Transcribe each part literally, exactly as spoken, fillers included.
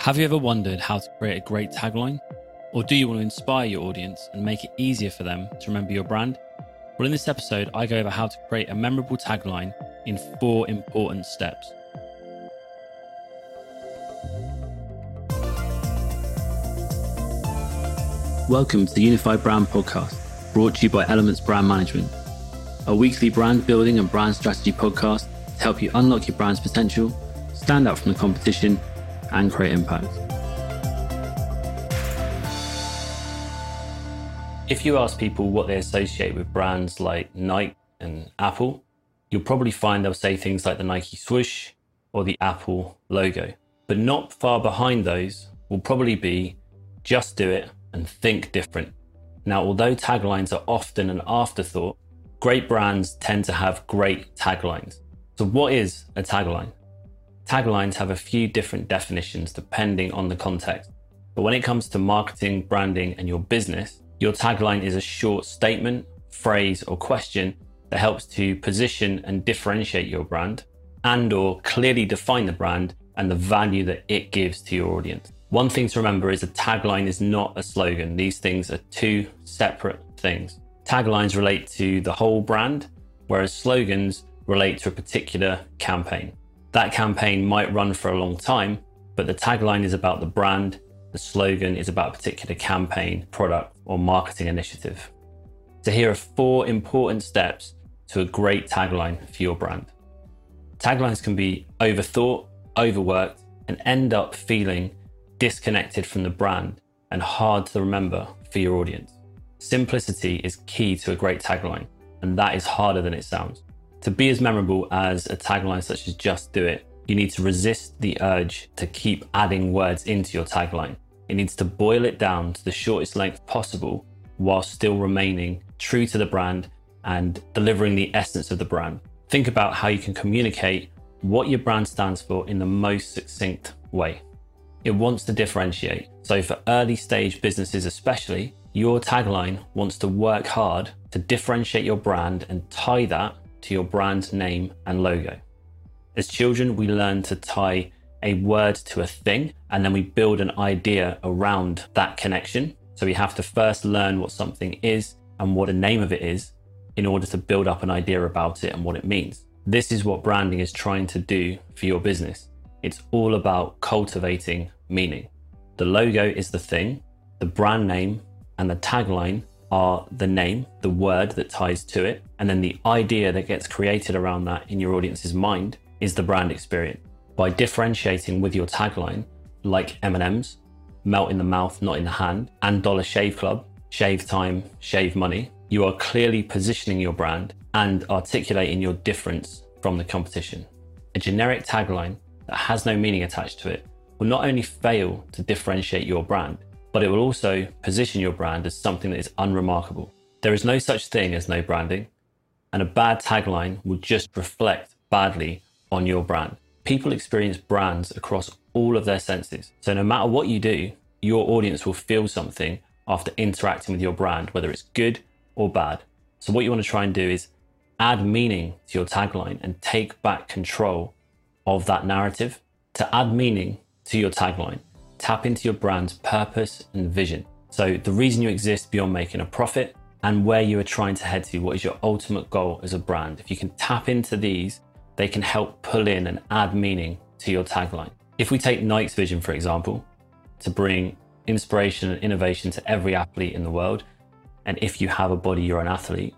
Have you ever wondered how to create a great tagline? Or do you want to inspire your audience and make it easier for them to remember your brand? Well, in this episode, I go over how to create a memorable tagline in four important steps. Welcome to the Unified Brand Podcast, brought to you by Elements Brand Management, a weekly brand building and brand strategy podcast to help you unlock your brand's potential, stand out from the competition, and create impact. If you ask people what they associate with brands like Nike and Apple, you'll probably find they'll say things like the Nike swoosh or the Apple logo. But not far behind those will probably be just do it and think different. Now, although taglines are often an afterthought, great brands tend to have great taglines. So what is a tagline? Taglines have a few different definitions depending on the context. But when it comes to marketing, branding, and your business, your tagline is a short statement, phrase, or question that helps to position and differentiate your brand and or clearly define the brand and the value that it gives to your audience. One thing to remember is a tagline is not a slogan. These things are two separate things. Taglines relate to the whole brand, whereas slogans relate to a particular campaign. That campaign might run for a long time, but the tagline is about the brand. The slogan is about a particular campaign, product, or marketing initiative. So here are four important steps to a great tagline for your brand. Taglines can be overthought, overworked, and end up feeling disconnected from the brand and hard to remember for your audience. Simplicity is key to a great tagline, and that is harder than it sounds. To be as memorable as a tagline such as just do it, you need to resist the urge to keep adding words into your tagline. It needs to boil it down to the shortest length possible while still remaining true to the brand and delivering the essence of the brand. Think about how you can communicate what your brand stands for in the most succinct way. It wants to differentiate. So for early stage businesses especially, your tagline wants to work hard to differentiate your brand and tie that to your brand name and logo. As children, we learn to tie a word to a thing, and then we build an idea around that connection. So we have to first learn what something is and what the name of it is in order to build up an idea about it and what it means. This is what branding is trying to do for your business. It's all about cultivating meaning. The logo is the thing, the brand name and the tagline are the name, the word that ties to it, and then the idea that gets created around that in your audience's mind is the brand experience. By differentiating with your tagline, like M and M's, melt in the mouth, not in the hand, and Dollar Shave Club, shave time, shave money, you are clearly positioning your brand and articulating your difference from the competition. A generic tagline that has no meaning attached to it will not only fail to differentiate your brand, but it will also position your brand as something that is unremarkable. There is no such thing as no branding, and a bad tagline will just reflect badly on your brand. People experience brands across all of their senses. So no matter what you do, your audience will feel something after interacting with your brand, whether it's good or bad. So what you want to try and do is add meaning to your tagline and take back control of that narrative. To add meaning to your tagline, tap into your brand's purpose and vision. So the reason you exist beyond making a profit and where you are trying to head to, what is your ultimate goal as a brand? If you can tap into these, they can help pull in and add meaning to your tagline. If we take Nike's vision, for example, to bring inspiration and innovation to every athlete in the world, and if you have a body, you're an athlete.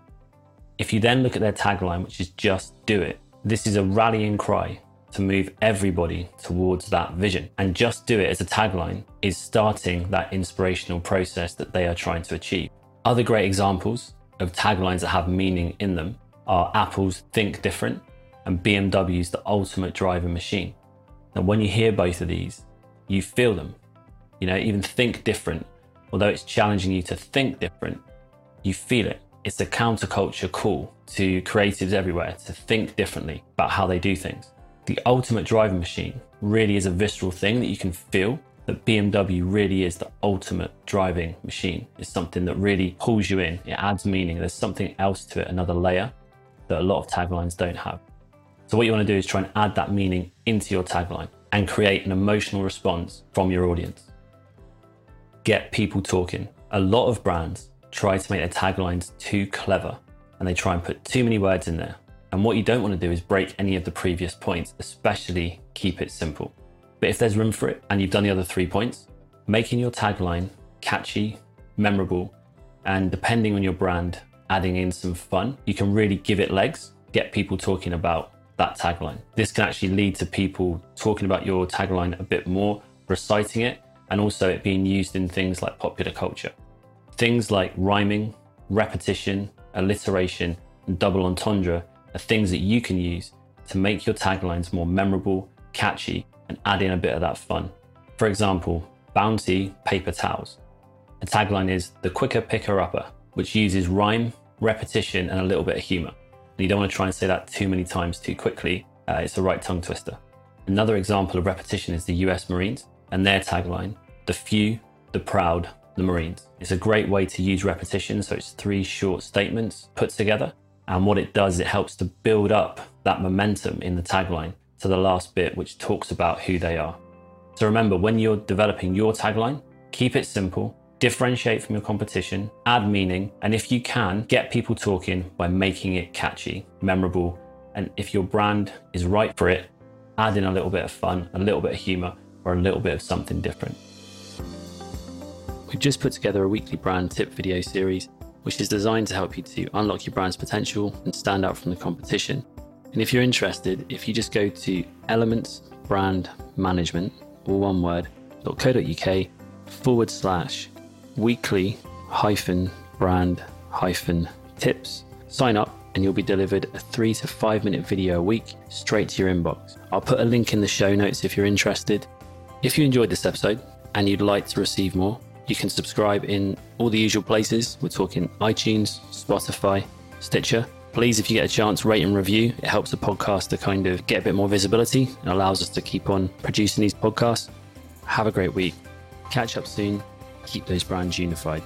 If you then look at their tagline, which is just do it, this is a rallying cry to move everybody towards that vision. And just do it as a tagline is starting that inspirational process that they are trying to achieve. Other great examples of taglines that have meaning in them are Apple's Think Different and B M W's The Ultimate Driving Machine. Now, when you hear both of these, you feel them. You know, even Think Different, although it's challenging you to think different, you feel it. It's a counterculture call to creatives everywhere to think differently about how they do things. The ultimate driving machine really is a visceral thing that you can feel, that B M W really is the ultimate driving machine. It's something that really pulls you in. It adds meaning. There's something else to it, another layer that a lot of taglines don't have. So what you want to do is try and add that meaning into your tagline. and create an emotional response from your audience. Get people talking. A lot of brands try to make their taglines too clever and they try and put too many words in there. And what you don't want to do is break any of the previous points, especially keep it simple. But if there's room for it and you've done the other three points, making your tagline catchy, memorable, and depending on your brand, adding in some fun, you can really give it legs, get people talking about that tagline. This can actually lead to people talking about your tagline a bit more, reciting it, and also it being used in things like popular culture. Things like rhyming, repetition, alliteration, and double entendre are things that you can use to make your taglines more memorable, catchy, and add in a bit of that fun. For example, Bounty paper towels. The tagline is the quicker picker upper, which uses rhyme, repetition, and a little bit of humor. And you don't want to try and say that too many times too quickly. Uh, it's a right tongue twister. Another example of repetition is the U S Marines and their tagline, the few, the proud, the Marines. It's a great way to use repetition. So it's three short statements put together. And what it does, it helps to build up that momentum in the tagline to the last bit, which talks about who they are. So remember, when you're developing your tagline, keep it simple, differentiate from your competition, add meaning, and if you can, get people talking by making it catchy, memorable, and if your brand is right for it, add in a little bit of fun, a little bit of humor, or a little bit of something different. We've just put together a weekly brand tip video series, which is designed to help you to unlock your brand's potential and stand out from the competition. And if you're interested, if you just go to Elements Brand Management, all one word, .co.uk forward slash weekly hyphen brand hyphen tips, sign up and you'll be delivered a three to five minute video a week straight to your inbox. I'll put a link in the show notes if you're interested. If you enjoyed this episode and you'd like to receive more, you can subscribe in all the usual places. We're talking iTunes, Spotify, Stitcher. Please, if you get a chance, rate and review. It helps the podcast to kind of get a bit more visibility and allows us to keep on producing these podcasts. Have a great week. Catch up soon. Keep those brands unified.